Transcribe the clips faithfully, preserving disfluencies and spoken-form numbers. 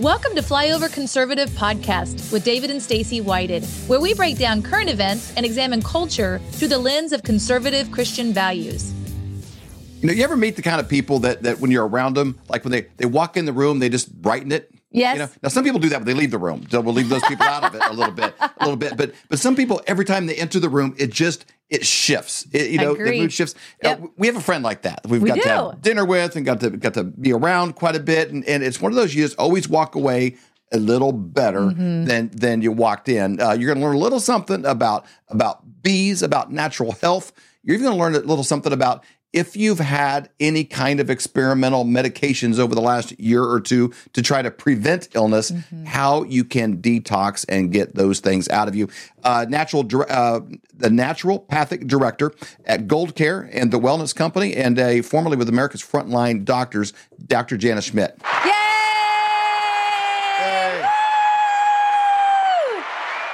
Welcome to Flyover Conservative Podcast with David and Stacey Whited, where we break down current events and examine culture through the lens of conservative Christian values. You know, you ever meet the kind of people that that when you're around them, like when they, they walk in the room, they just brighten it? Yes. You know? Now, some people do that when they leave the room. So we'll leave those people out of it a little bit, a little bit. But but some people, every time they enter the room, it just, it shifts. It, you know, the mood shifts. Yep. Uh, we have a friend like that. We've we got do. to have dinner with and got to got to be around quite a bit. And, and it's one of those you just always walk away a little better mm-hmm. than than you walked in. Uh, you're going to learn a little something about, about bees, about natural health. You're even going to learn a little something about if you've had any kind of experimental medications over the last year or two to try to prevent illness, mm-hmm. how you can detox and get those things out of you. Uh, natural, uh, the naturopathic director at Gold Care and the Wellness Company, and a formerly with America's Frontline Doctors, Doctor Janice Schmidt. Yay! Yay!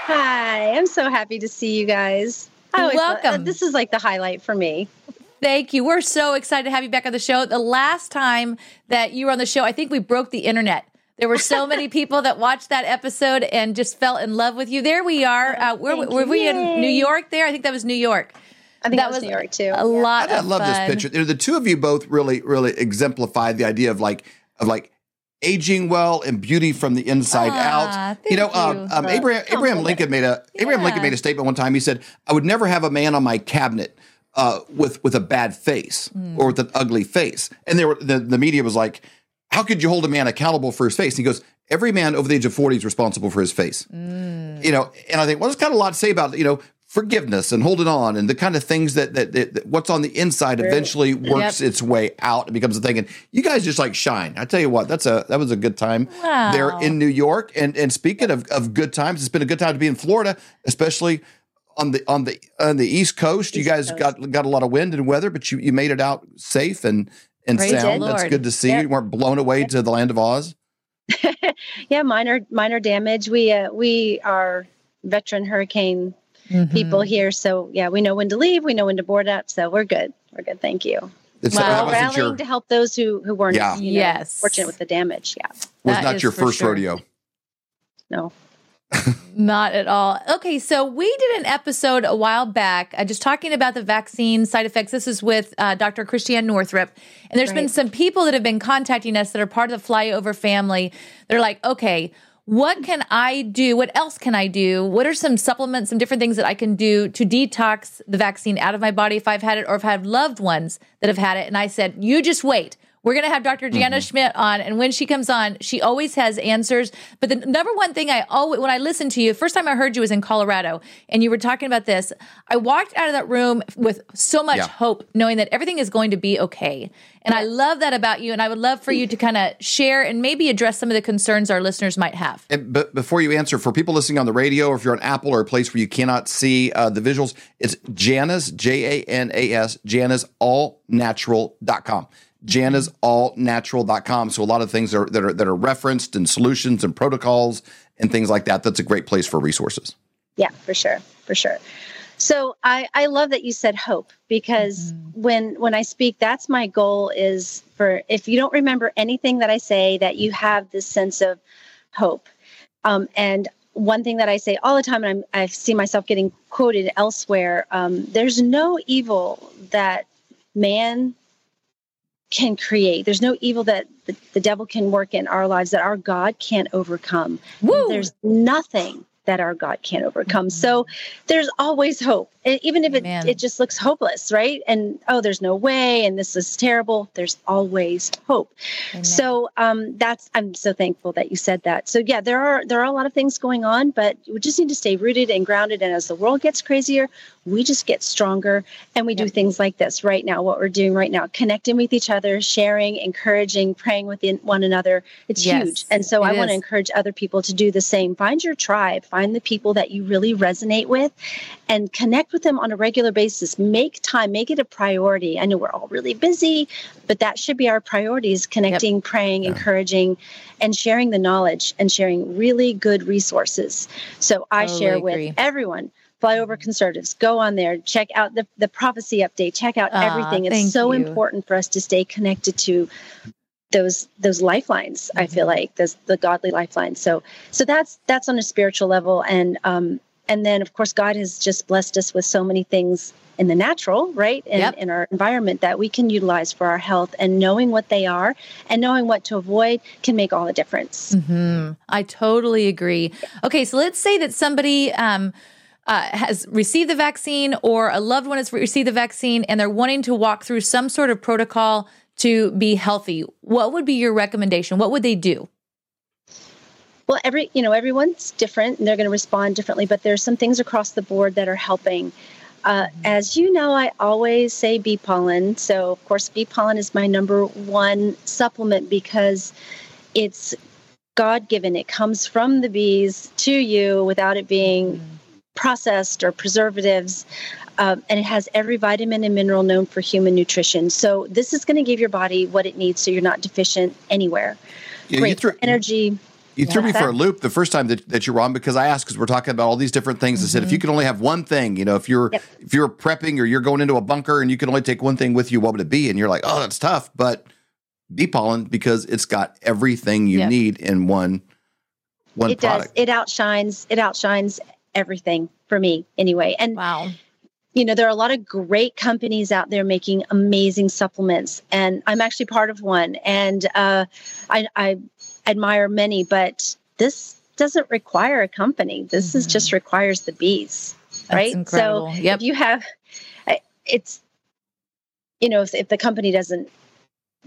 Hi, I'm so happy to see you guys. Welcome. This is like the highlight for me. Thank you. We're so excited to have you back on the show. The last time that you were on the show, I think we broke the internet. There were so many people that watched that episode and just fell in love with you. There we are. Uh, were were you. we Yay. in New York there? I think that was New York. I think that, that was New York too. A yeah. lot I, of I love fun. This picture. The two of you both really, really exemplify the idea of like, of like, aging well and beauty from the inside ah, out. You know, um, um, Abraham Abraham Lincoln made a yeah. Abraham Lincoln made a statement one time. He said, "I would never have a man on my cabinet uh, with with a bad face mm. or with an ugly face." And there were the, the media was like, "How could you hold a man accountable for his face?" And he goes, "Every man over the age of forty is responsible for his face." Mm. You know, and I think well, there's kind of a lot to say about you know forgiveness and holding on and the kind of things that that, that, that what's on the inside really? eventually works yep. its way out and becomes a thing. And you guys just like shine. I tell you what, that's a that was a good time wow. there in New York. And and speaking of, of good times, it's been a good time to be in Florida, especially on the on the on the East Coast. East you guys Coast. got got a lot of wind and weather, but you, you made it out safe and and Praise sound. That's good to see. Yep. You weren't blown away yep. to the land of Oz. yeah, minor minor damage. We uh, we are veteran hurricane Mm-hmm. people here. So yeah, we know when to leave. We know when to board up. So we're good. We're good. Thank you. It's well, rallying your, to help those who, who weren't yeah. you know, yes. fortunate with the damage. Yeah. Was not your first sure. rodeo. No. Not at all. Okay. So we did an episode a while back uh, just talking about the vaccine side effects. This is with uh, Doctor Christiane Northrup. And there's right. been some people that have been contacting us that are part of the Flyover family. They're like, okay, what can I do? What else can I do? What are some supplements, some different things that I can do to detox the vaccine out of my body if I've had it or if I have loved ones that have had it? And I said, you just wait. We're going to have Doctor Janice mm-hmm. Schmidt on. And when she comes on, she always has answers. But the number one thing I always, when I listened to you, first time I heard you was in Colorado and you were talking about this. I walked out of that room with so much yeah. hope, knowing that everything is going to be okay. And I love that about you. And I would love for you to kind of share and maybe address some of the concerns our listeners might have. And but before you answer, for people listening on the radio, or if you're on Apple or a place where you cannot see uh, the visuals, it's Janice, J A N A S, Janice all natural dot com. Janas all natural dot com. So a lot of things are, that are that are referenced and solutions and protocols and things like that. That's a great place for resources. Yeah, for sure. For sure. So I, I love that you said hope, because mm-hmm. when when I speak, that's my goal is for if you don't remember anything that I say, that you have this sense of hope. Um, and one thing that I say all the time, and I'm, I see myself getting quoted elsewhere, um, there's no evil that man can create. There's no evil that the, the devil can work in our lives that our God can't overcome. Woo! There's nothing that our God can't overcome. Mm-hmm. So there's always hope. And even if it, it just looks hopeless, right? And, oh, there's no way. And this is terrible. There's always hope. Amen. So um, that's, I'm so thankful that you said that. So yeah, there are, there are a lot of things going on, but we just need to stay rooted and grounded. And as the world gets crazier, we just get stronger and we yep. do things like this right now, what we're doing right now, connecting with each other, sharing, encouraging, praying with one another. It's yes, huge. And so I want to encourage other people to do the same. Find your tribe, find the people that you really resonate with and connect with them on a regular basis. Make time, make it a priority. I know we're all really busy, but that should be our priorities, connecting, yep. praying, yeah. encouraging, and sharing the knowledge and sharing really good resources. So I totally share with agree. everyone. Flyover Conservatives, go on there, check out the, the prophecy update, check out ah, everything. It's so you. important for us to stay connected to those those lifelines. Mm-hmm. I feel like those the godly lifelines. So so that's that's on a spiritual level, and um and then of course God has just blessed us with so many things in the natural, right? And yep. in our environment that we can utilize for our health, and knowing what they are and knowing what to avoid can make all the difference. Mm-hmm. I totally agree. Okay. So let's say that somebody um, uh, has received the vaccine, or a loved one has received the vaccine, and they're wanting to walk through some sort of protocol to be healthy. What would be your recommendation? What would they do? Well, every, you know, everyone's different and they're going to respond differently, but there's some things across the board that are helping. Uh, as you know, I always say bee pollen. So, of course, bee pollen is my number one supplement because it's God-given. It comes from the bees to you without it being processed or preservatives. Um, and it has every vitamin and mineral known for human nutrition. So this is going to give your body what it needs so you're not deficient anywhere. Yeah, Great threw- energy. You yeah, threw me that, for a loop the first time that, that you were on, because I asked, because we're talking about all these different things. Mm-hmm. I said, if you could only have one thing, you know, if you're yep. if you're prepping or you're going into a bunker and you can only take one thing with you, what would it be? And you're like, oh, that's tough. But bee pollen, because it's got everything you yep. need in one one it product. It does. It outshines. It outshines everything for me anyway. And wow. You know, there are a lot of great companies out there making amazing supplements, and I'm actually part of one. And uh, I, I admire many, but this doesn't require a company. This mm-hmm. is just requires the bees, right? That's incredible. So yep. if you have, it's, you know, if, if the company doesn't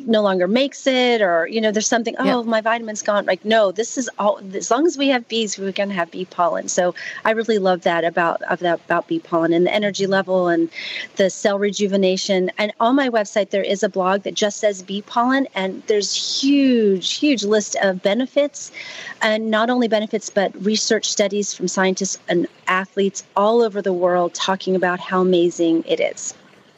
no longer makes it, or, you know, there's something, oh, yep. my vitamin's gone. Like, no, this is all, as long as we have bees, we're going to have bee pollen. So I really love that about, of that, about bee pollen and the energy level and the cell rejuvenation. And on my website, there is a blog that just says bee pollen, and there's huge, huge list of benefits, and not only benefits, but research studies from scientists and athletes all over the world talking about how amazing it is.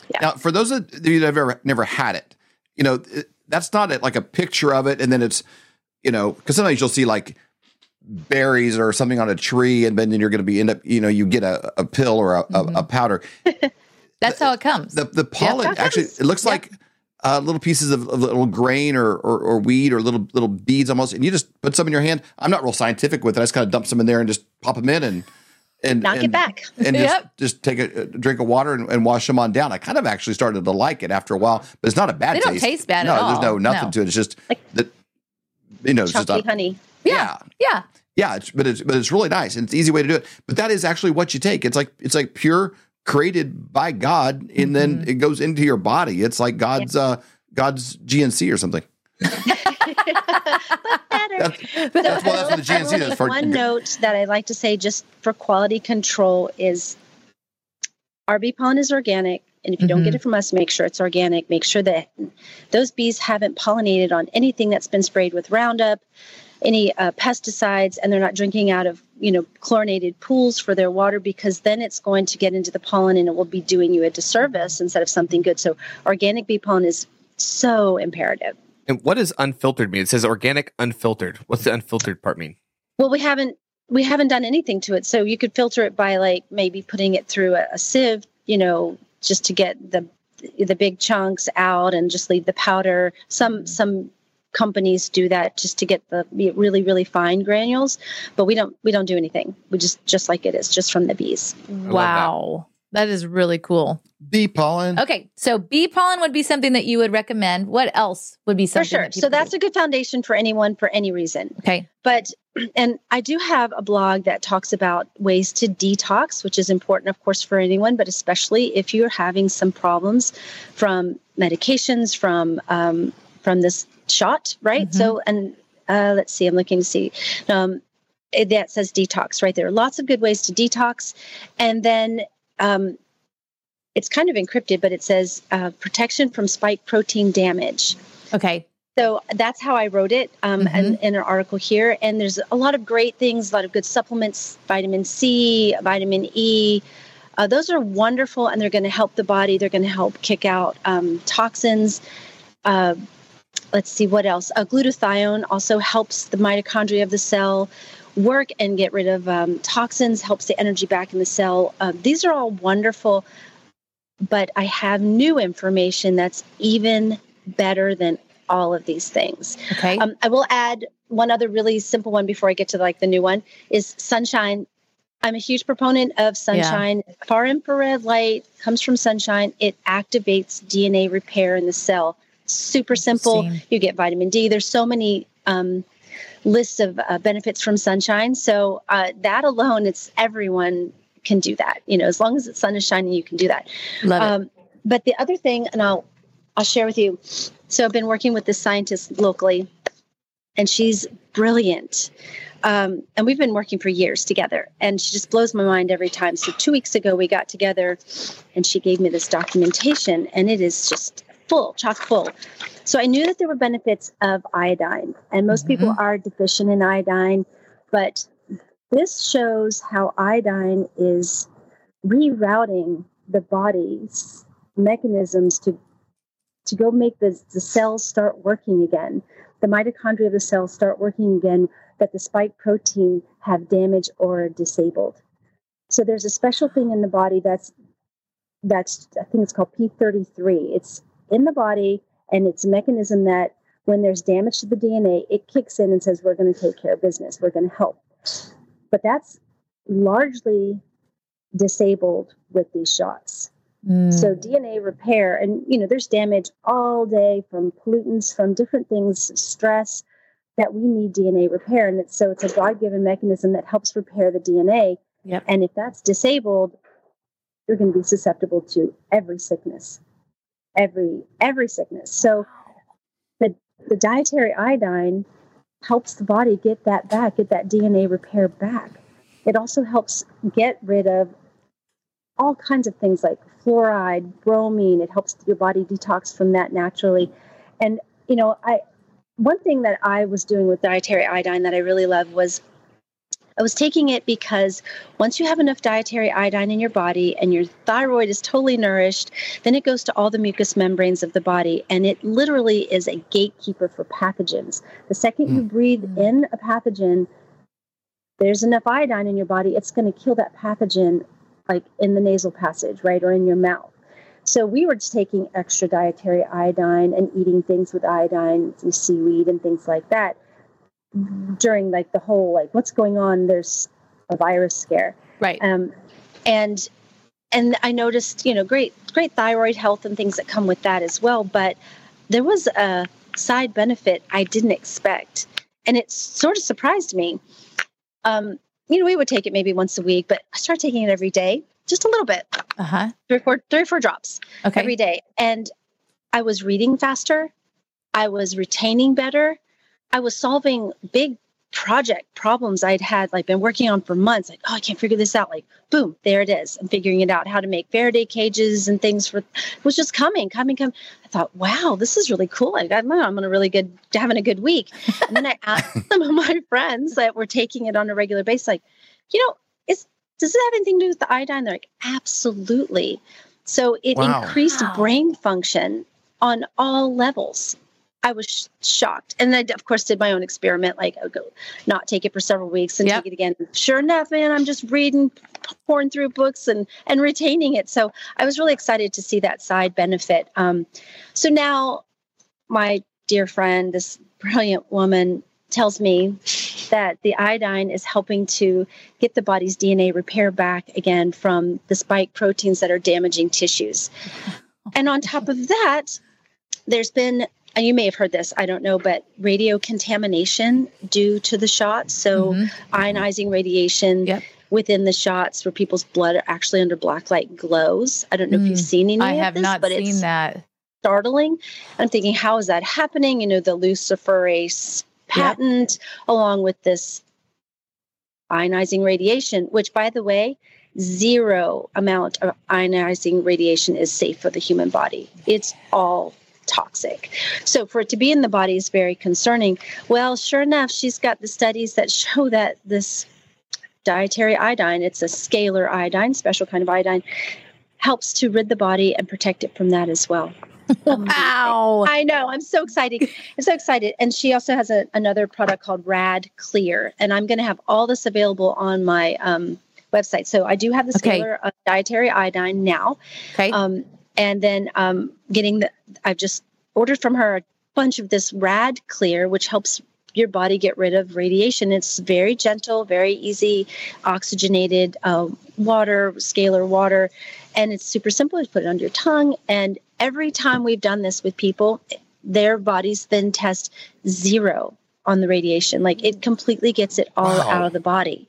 Yeah. Now, for those of you that have ever, never had it, you know, that's not it, like a picture of it. And then it's, you know, because sometimes you'll see like berries or something on a tree, and then you're going to be end up, you know, you get a, a pill or a, mm-hmm. a, a powder. That's the, how it comes. The, the pollen yeah, actually, it looks yeah. like uh, little pieces of, of little grain or, or or weed or little little beads almost. And you just put some in your hand. I'm not real scientific with it. I just kind of dump some in there and just pop them in and and knock and, it back and just, yep. just take a, a drink of water and, and wash them on down. I kind of actually started to like it after a while, but it's not a bad taste. They don't taste, taste bad no, at all. No, there's no nothing no. to it. It's just like the, you know, it's just a, honey. Yeah. Yeah. Yeah. It's, but it's, but it's really nice, and it's an easy way to do it. But that is actually what you take. It's like, it's like pure created by God. And mm-hmm. then it goes into your body. It's like God's, yeah. uh, God's G N C or something. But better. That's, that's why that's the G N C that's for. One note that I like to say, just for quality control, is our bee pollen is organic, and if you mm-hmm. don't get it from us, make sure it's organic. Make sure that those bees haven't pollinated on anything that's been sprayed with Roundup, any uh, pesticides, and they're not drinking out of, you know, chlorinated pools for their water, because then it's going to get into the pollen and it will be doing you a disservice instead of something good. So organic bee pollen is so imperative. And what does unfiltered mean? It says organic unfiltered. What's the unfiltered part mean? Well, we haven't we haven't done anything to it. So you could filter it by like maybe putting it through a, a sieve, you know, just to get the the big chunks out and just leave the powder. Some some companies do that just to get the really, really fine granules. But we don't we don't do anything. We just just like it is, just from the bees. Wow. That is really cool. Bee pollen. Okay. So bee pollen would be something that you would recommend. What else would be something? For sure. That so that's do? a good foundation for anyone for any reason. Okay. But, and I do have a blog that talks about ways to detox, which is important, of course, for anyone, but especially if you're having some problems from medications, from, um, from this shot, right? Mm-hmm. So, and uh, let's see, I'm looking to see, um, it, that says detox right there. Lots of good ways to detox. And then, Um, it's kind of encrypted, but it says uh, protection from spike protein damage. Okay. So that's how I wrote it um, mm-hmm. in, in an article here. And there's a lot of great things, a lot of good supplements, vitamin C, vitamin E. Uh, those are wonderful, and they're going to help the body. They're going to help kick out um, toxins. Uh, let's see, what else? Uh, glutathione also helps the mitochondria of the cell work and get rid of um, toxins, helps the energy back in the cell. Uh, these are all wonderful, but I have new information that's even better than all of these things. Okay. Um, I will add one other really simple one before I get to like the new one is sunshine. I'm a huge proponent of sunshine. Yeah. Far infrared light comes from sunshine. It activates D N A repair in the cell. Super simple. You get vitamin D. There's so many um, lists of uh, benefits from sunshine. So uh, that alone, it's everyone can do that. You know, as long as the sun is shining, you can do that. Love um, it. But the other thing, and I'll I'll share with you. So I've been working with this scientist locally, and she's brilliant. Um, and we've been working for years together, and she just blows my mind every time. So two weeks ago, we got together, and she gave me this documentation, and it is just full, chock full. So I knew that there were benefits of iodine, and most mm-hmm. people are deficient in iodine, but this shows how iodine is rerouting the body's mechanisms to to go make the, the cells start working again. The mitochondria of the cells start working again that the spike protein have damaged or disabled. So there's a special thing in the body that's, that's I think it's called P thirty-three. It's in the body, and it's a mechanism that when there's damage to the D N A, it kicks in and says, we're going to take care of business. We're going to help. But that's largely disabled with these shots. Mm. So D N A repair, and you know, there's damage all day from pollutants, from different things, stress, that we need D N A repair. And it's, so it's a God-given mechanism that helps repair the D N A. Yep. And if that's disabled, you're going to be susceptible to every sickness, every, every sickness. So the, the dietary iodine helps the body get that back, get that D N A repair back. It also helps get rid of all kinds of things like fluoride, bromine. It helps your body detox from that naturally. And, you know, I, one thing that I was doing with dietary iodine that I really love was I was taking it because once you have enough dietary iodine in your body and your thyroid is totally nourished, then it goes to all the mucous membranes of the body. And it literally is a gatekeeper for pathogens. The second mm. you breathe in a pathogen, there's enough iodine in your body. It's going to kill that pathogen like in the nasal passage, right? Or in your mouth. So we were just taking extra dietary iodine and eating things with iodine, seaweed and things like that during like the whole, like what's going on? There's a virus scare. Right. Um, and, and I noticed, you know, great, great thyroid health and things that come with that as well. But there was a side benefit I didn't expect. And it sort of surprised me. Um, you know, we would take it maybe once a week, but I started taking it every day. Just a little bit, uh-huh. three, or four, three or four drops okay. every day. And I was reading faster. I was retaining better. I was solving big project problems I'd had, like been working on for months. Like, oh, I can't figure this out. Like, boom, there it is. I'm figuring it out, how to make Faraday cages and things for, it was just coming, coming, coming. I thought, wow, this is really cool. I, I'm on a really good, having a good week. And then I asked some of my friends that were taking it on a regular basis, like, you know, it's, does it have anything to do with the iodine? They're like, absolutely. So it wow. increased wow. brain function on all levels. I was sh- shocked. And I, of course, did my own experiment. Like, I would go not take it for several weeks and yep. take it again. Sure enough, man, I'm just reading, pouring through books and, and retaining it. So I was really excited to see that side benefit. Um, so now my dear friend, this brilliant woman, tells me that the iodine is helping to get the body's D N A repair back again from the spike proteins that are damaging tissues. And on top of that, there's been, and you may have heard this, I don't know, but radio contamination due to the shots. So mm-hmm. ionizing radiation yep. within the shots where people's blood are actually under black light glows. I don't know mm. if you've seen any I of have this, not but seen it's that. Startling. I'm thinking, how is that happening? You know, the luciferase patent yeah. along with this ionizing radiation, which, by the way, zero amount of ionizing radiation is safe for the human body. It's all toxic. So for it to be in the body is very concerning. Well, sure enough, she's got the studies that show that this dietary iodine, it's a scalar iodine, special kind of iodine, helps to rid the body and protect it from that as well. Wow. I know. I'm so excited. I'm so excited. And she also has a, another product called Rad Clear. And I'm going to have all this available on my um, website. So I do have the scalar okay. of dietary iodine now. Okay. Um, and then um, getting the, I've just ordered from her bunch of this Rad Clear, which helps your body get rid of radiation. It's very gentle, very easy, oxygenated uh, water, scalar water, and it's super simple to put it under your tongue. And every time we've done this with people, their bodies then test zero on the radiation. Like it completely gets it all wow. out of the body.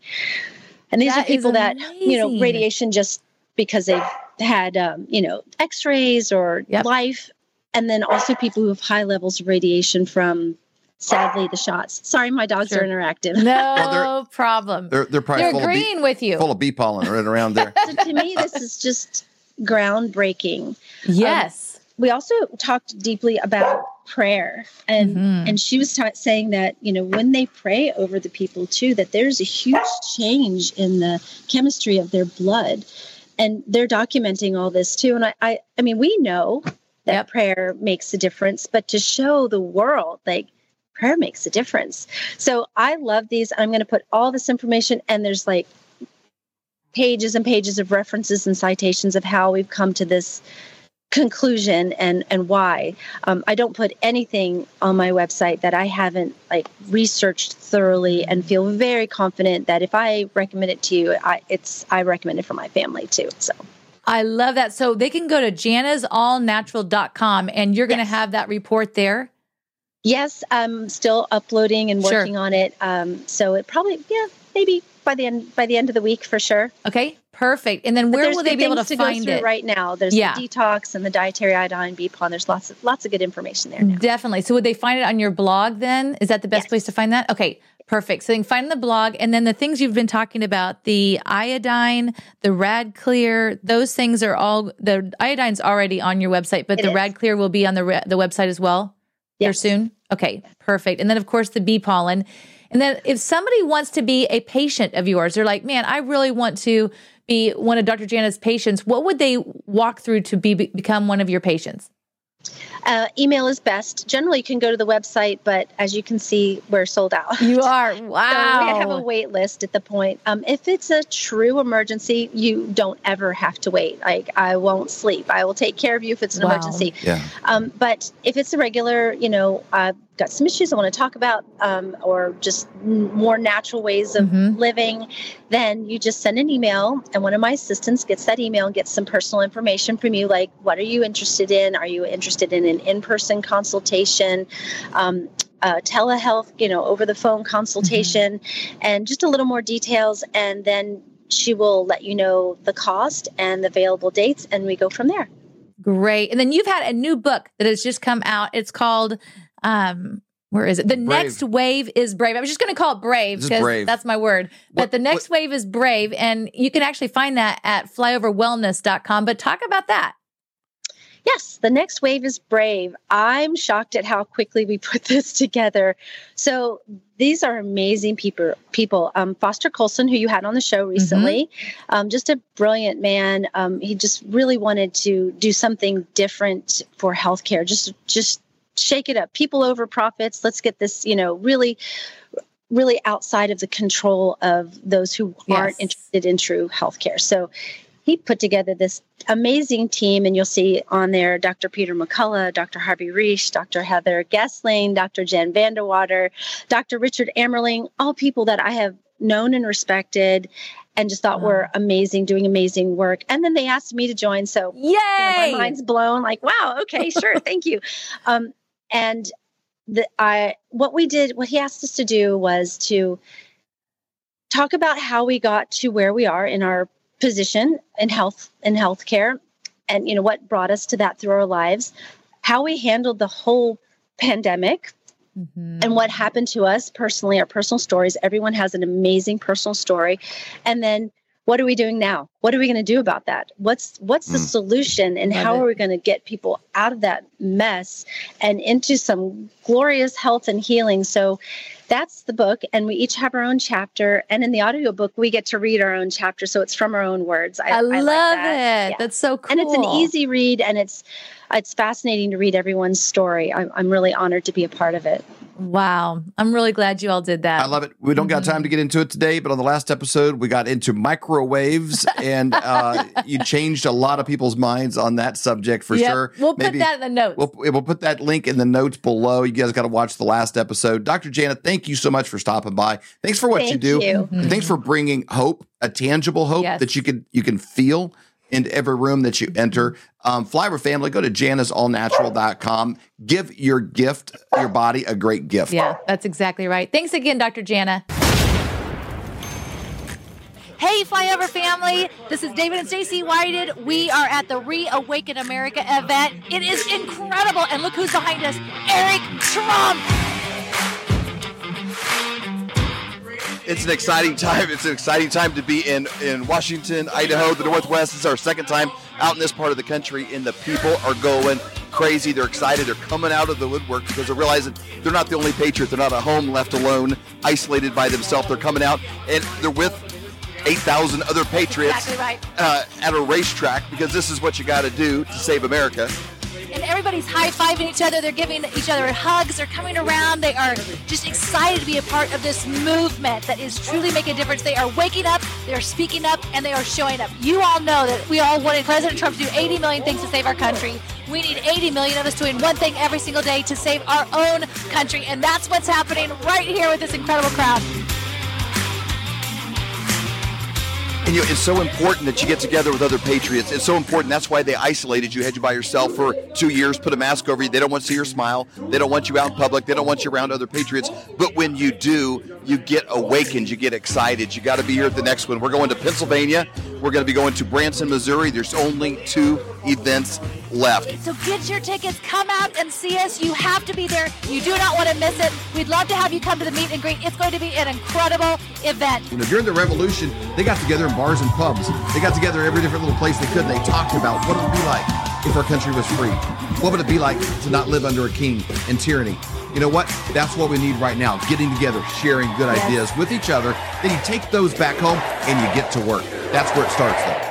And these that are people that, you know, radiation just because they've had, um, you know, x-rays or yep. life. And then also people who have high levels of radiation from, sadly, the shots. Sorry, my dogs sure. are interactive. No well, they're, problem. They're, they're probably they're full agreeing of bee, with you. Full of bee pollen right around there. So to me, this is just groundbreaking. Yes. Um, we also talked deeply about prayer. And mm-hmm. and she was ta- saying that, you know, when they pray over the people, too, that there's a huge change in the chemistry of their blood. And they're documenting all this, too. And I, I, I mean, we know that yep. prayer makes a difference, but to show the world, like, prayer makes a difference. So I love these. I'm going to put all this information, and there's like pages and pages of references and citations of how we've come to this conclusion and, and why. Um, I don't put anything on my website that I haven't like researched thoroughly and feel very confident that if I recommend it to you, I, it's, I recommend it for my family too. So I love that. So they can go to Janas all natural dot com and you're going to yes. have that report there. Yes, I'm still uploading and working sure. on it. Um, so it probably, yeah, maybe by the end by the end of the week for sure. Okay, perfect. And then where will they be able to, to find it? Right now, there's yeah. the detox and the dietary iodine, B pollen. There's lots of lots of good information there now. Definitely. So would they find it on your blog then? Is that the best yes. place to find that? Okay, perfect. So they can find the blog, and then the things you've been talking about, the iodine, the Rad Clear, those things are all, the iodine's already on your website, but it the is. Rad Clear will be on the the website as well. Yes. Soon? Okay, perfect. And then, of course, the bee pollen. And then if somebody wants to be a patient of yours, they're like, man, I really want to be one of Doctor Jana's patients. What would they walk through to be become one of your patients? Uh, email is best. Generally, you can go to the website, but as you can see, we're sold out. You are. Wow. So we have a wait list at the point. Um, if it's a true emergency, you don't ever have to wait. Like, I won't sleep. I will take care of you if it's an wow. emergency. Yeah. Um, but if it's a regular, you know, I've got some issues I want to talk about, um, or just n- more natural ways of mm-hmm. living, then you just send an email, and one of my assistants gets that email and gets some personal information from you. Like, what are you interested in? Are you interested in an in-person consultation, um, uh, telehealth, you know, over the phone consultation, mm-hmm. and just a little more details. And then she will let you know the cost and the available dates. And we go from there. Great. And then you've had a new book that has just come out. It's called, um, where is it? The Brave. Next Wave is Brave. I was just going to call it Brave because that's my word. But what, The Next what? Wave is Brave. And you can actually find that at flyover wellness dot com. But talk about that. Yes, The Next Wave is Brave. I'm shocked at how quickly we put this together. So these are amazing people. People, um, Foster Coulson, who you had on the show recently, mm-hmm. um, just a brilliant man. Um, he just really wanted to do something different for healthcare. Just, just shake it up. People over profits. Let's get this, you know, really, really outside of the control of those who yes. aren't interested in true healthcare. So he put together this amazing team, and you'll see on there Doctor Peter McCullough, Doctor Harvey Reich, Doctor Heather Gessling, Doctor Jen Vanderwater, Doctor Richard Ammerling, all people that I have known and respected and just thought wow. were amazing, doing amazing work. And then they asked me to join. So yay! You know, my mind's blown, like, wow, okay, sure, thank you. Um, and the, I, what we did, what he asked us to do was to talk about how we got to where we are in our position in health and healthcare, and you know what brought us to that through our lives, how we handled the whole pandemic, mm-hmm. and what happened to us personally, our personal stories. Everyone has an amazing personal story, and then what are we doing now? What are we going to do about that? What's what's mm. the solution, and Love how it. Are we going to get people out of that mess and into some glorious health and healing? So that's the book, and we each have our own chapter. And in the audiobook, we get to read our own chapter, so it's from our own words. I, I, I love like that. It. Yeah. That's so cool. And it's an easy read, and it's it's fascinating to read everyone's story. I'm, I'm really honored to be a part of it. Wow. I'm really glad you all did that. I love it. We don't mm-hmm. got time to get into it today, but on the last episode, we got into microwaves, and uh, you changed a lot of people's minds on that subject for yep. sure. We'll Maybe put that in the notes. We'll, we'll put that link in the notes below. You guys got to watch the last episode. Doctor Janet, thank you so much for stopping by. Thanks for what thank you do. You. Mm-hmm. And thanks for bringing hope, a tangible hope yes. that you can, you can feel into every room that you enter. Um, Flyover family, go to Janice all natural dot com. Give your gift, your body, a great gift. Yeah, that's exactly right. Thanks again, Doctor Jana. Hey, Flyover family. This is David and Stacey Wyden. We are at the ReAwaken America event. It is incredible. And look who's behind us, Eric Trump. It's an exciting time. It's an exciting time to be in, in Washington, Idaho, the Northwest. It's our second time out in this part of the country, and the people are going crazy. They're excited. They're coming out of the woodwork because they're realizing they're not the only patriot. They're not at home, left alone, isolated by themselves. They're coming out, and they're with eight thousand other patriots exactly right. uh, at a racetrack, because this is what you got to do to save America. And everybody's high-fiving each other. They're giving each other hugs. They're coming around. They are just excited to be a part of this movement that is truly making a difference. They are waking up. They are speaking up. And they are showing up. You all know that we all wanted President Trump to do eighty million things to save our country. We need eighty million of us doing one thing every single day to save our own country. And that's what's happening right here with this incredible crowd. And, you know, it's so important that you get together with other patriots. It's so important. That's why they isolated you, had you by yourself for two years, put a mask over you. They don't want to see your smile. They don't want you out in public. They don't want you around other patriots. But when you do, you get awakened. You get excited. You got to be here at the next one. We're going to Pennsylvania. We're going to be going to Branson, Missouri. There's only two events left. So get your tickets. Come out and see us. You have to be there. You do not want to miss it. We'd love to have you come to the meet and greet. It's going to be an incredible event. You know, during the revolution, they got together in bars and pubs. They got together every different little place they could. They talked about what it would be like if our country was free. What would it be like to not live under a king and tyranny? You know what? That's what we need right now. Getting together, sharing good yes. ideas with each other. Then you take those back home and you get to work. That's where it starts, though.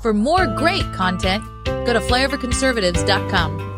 For more great content, go to flyover conservatives dot com.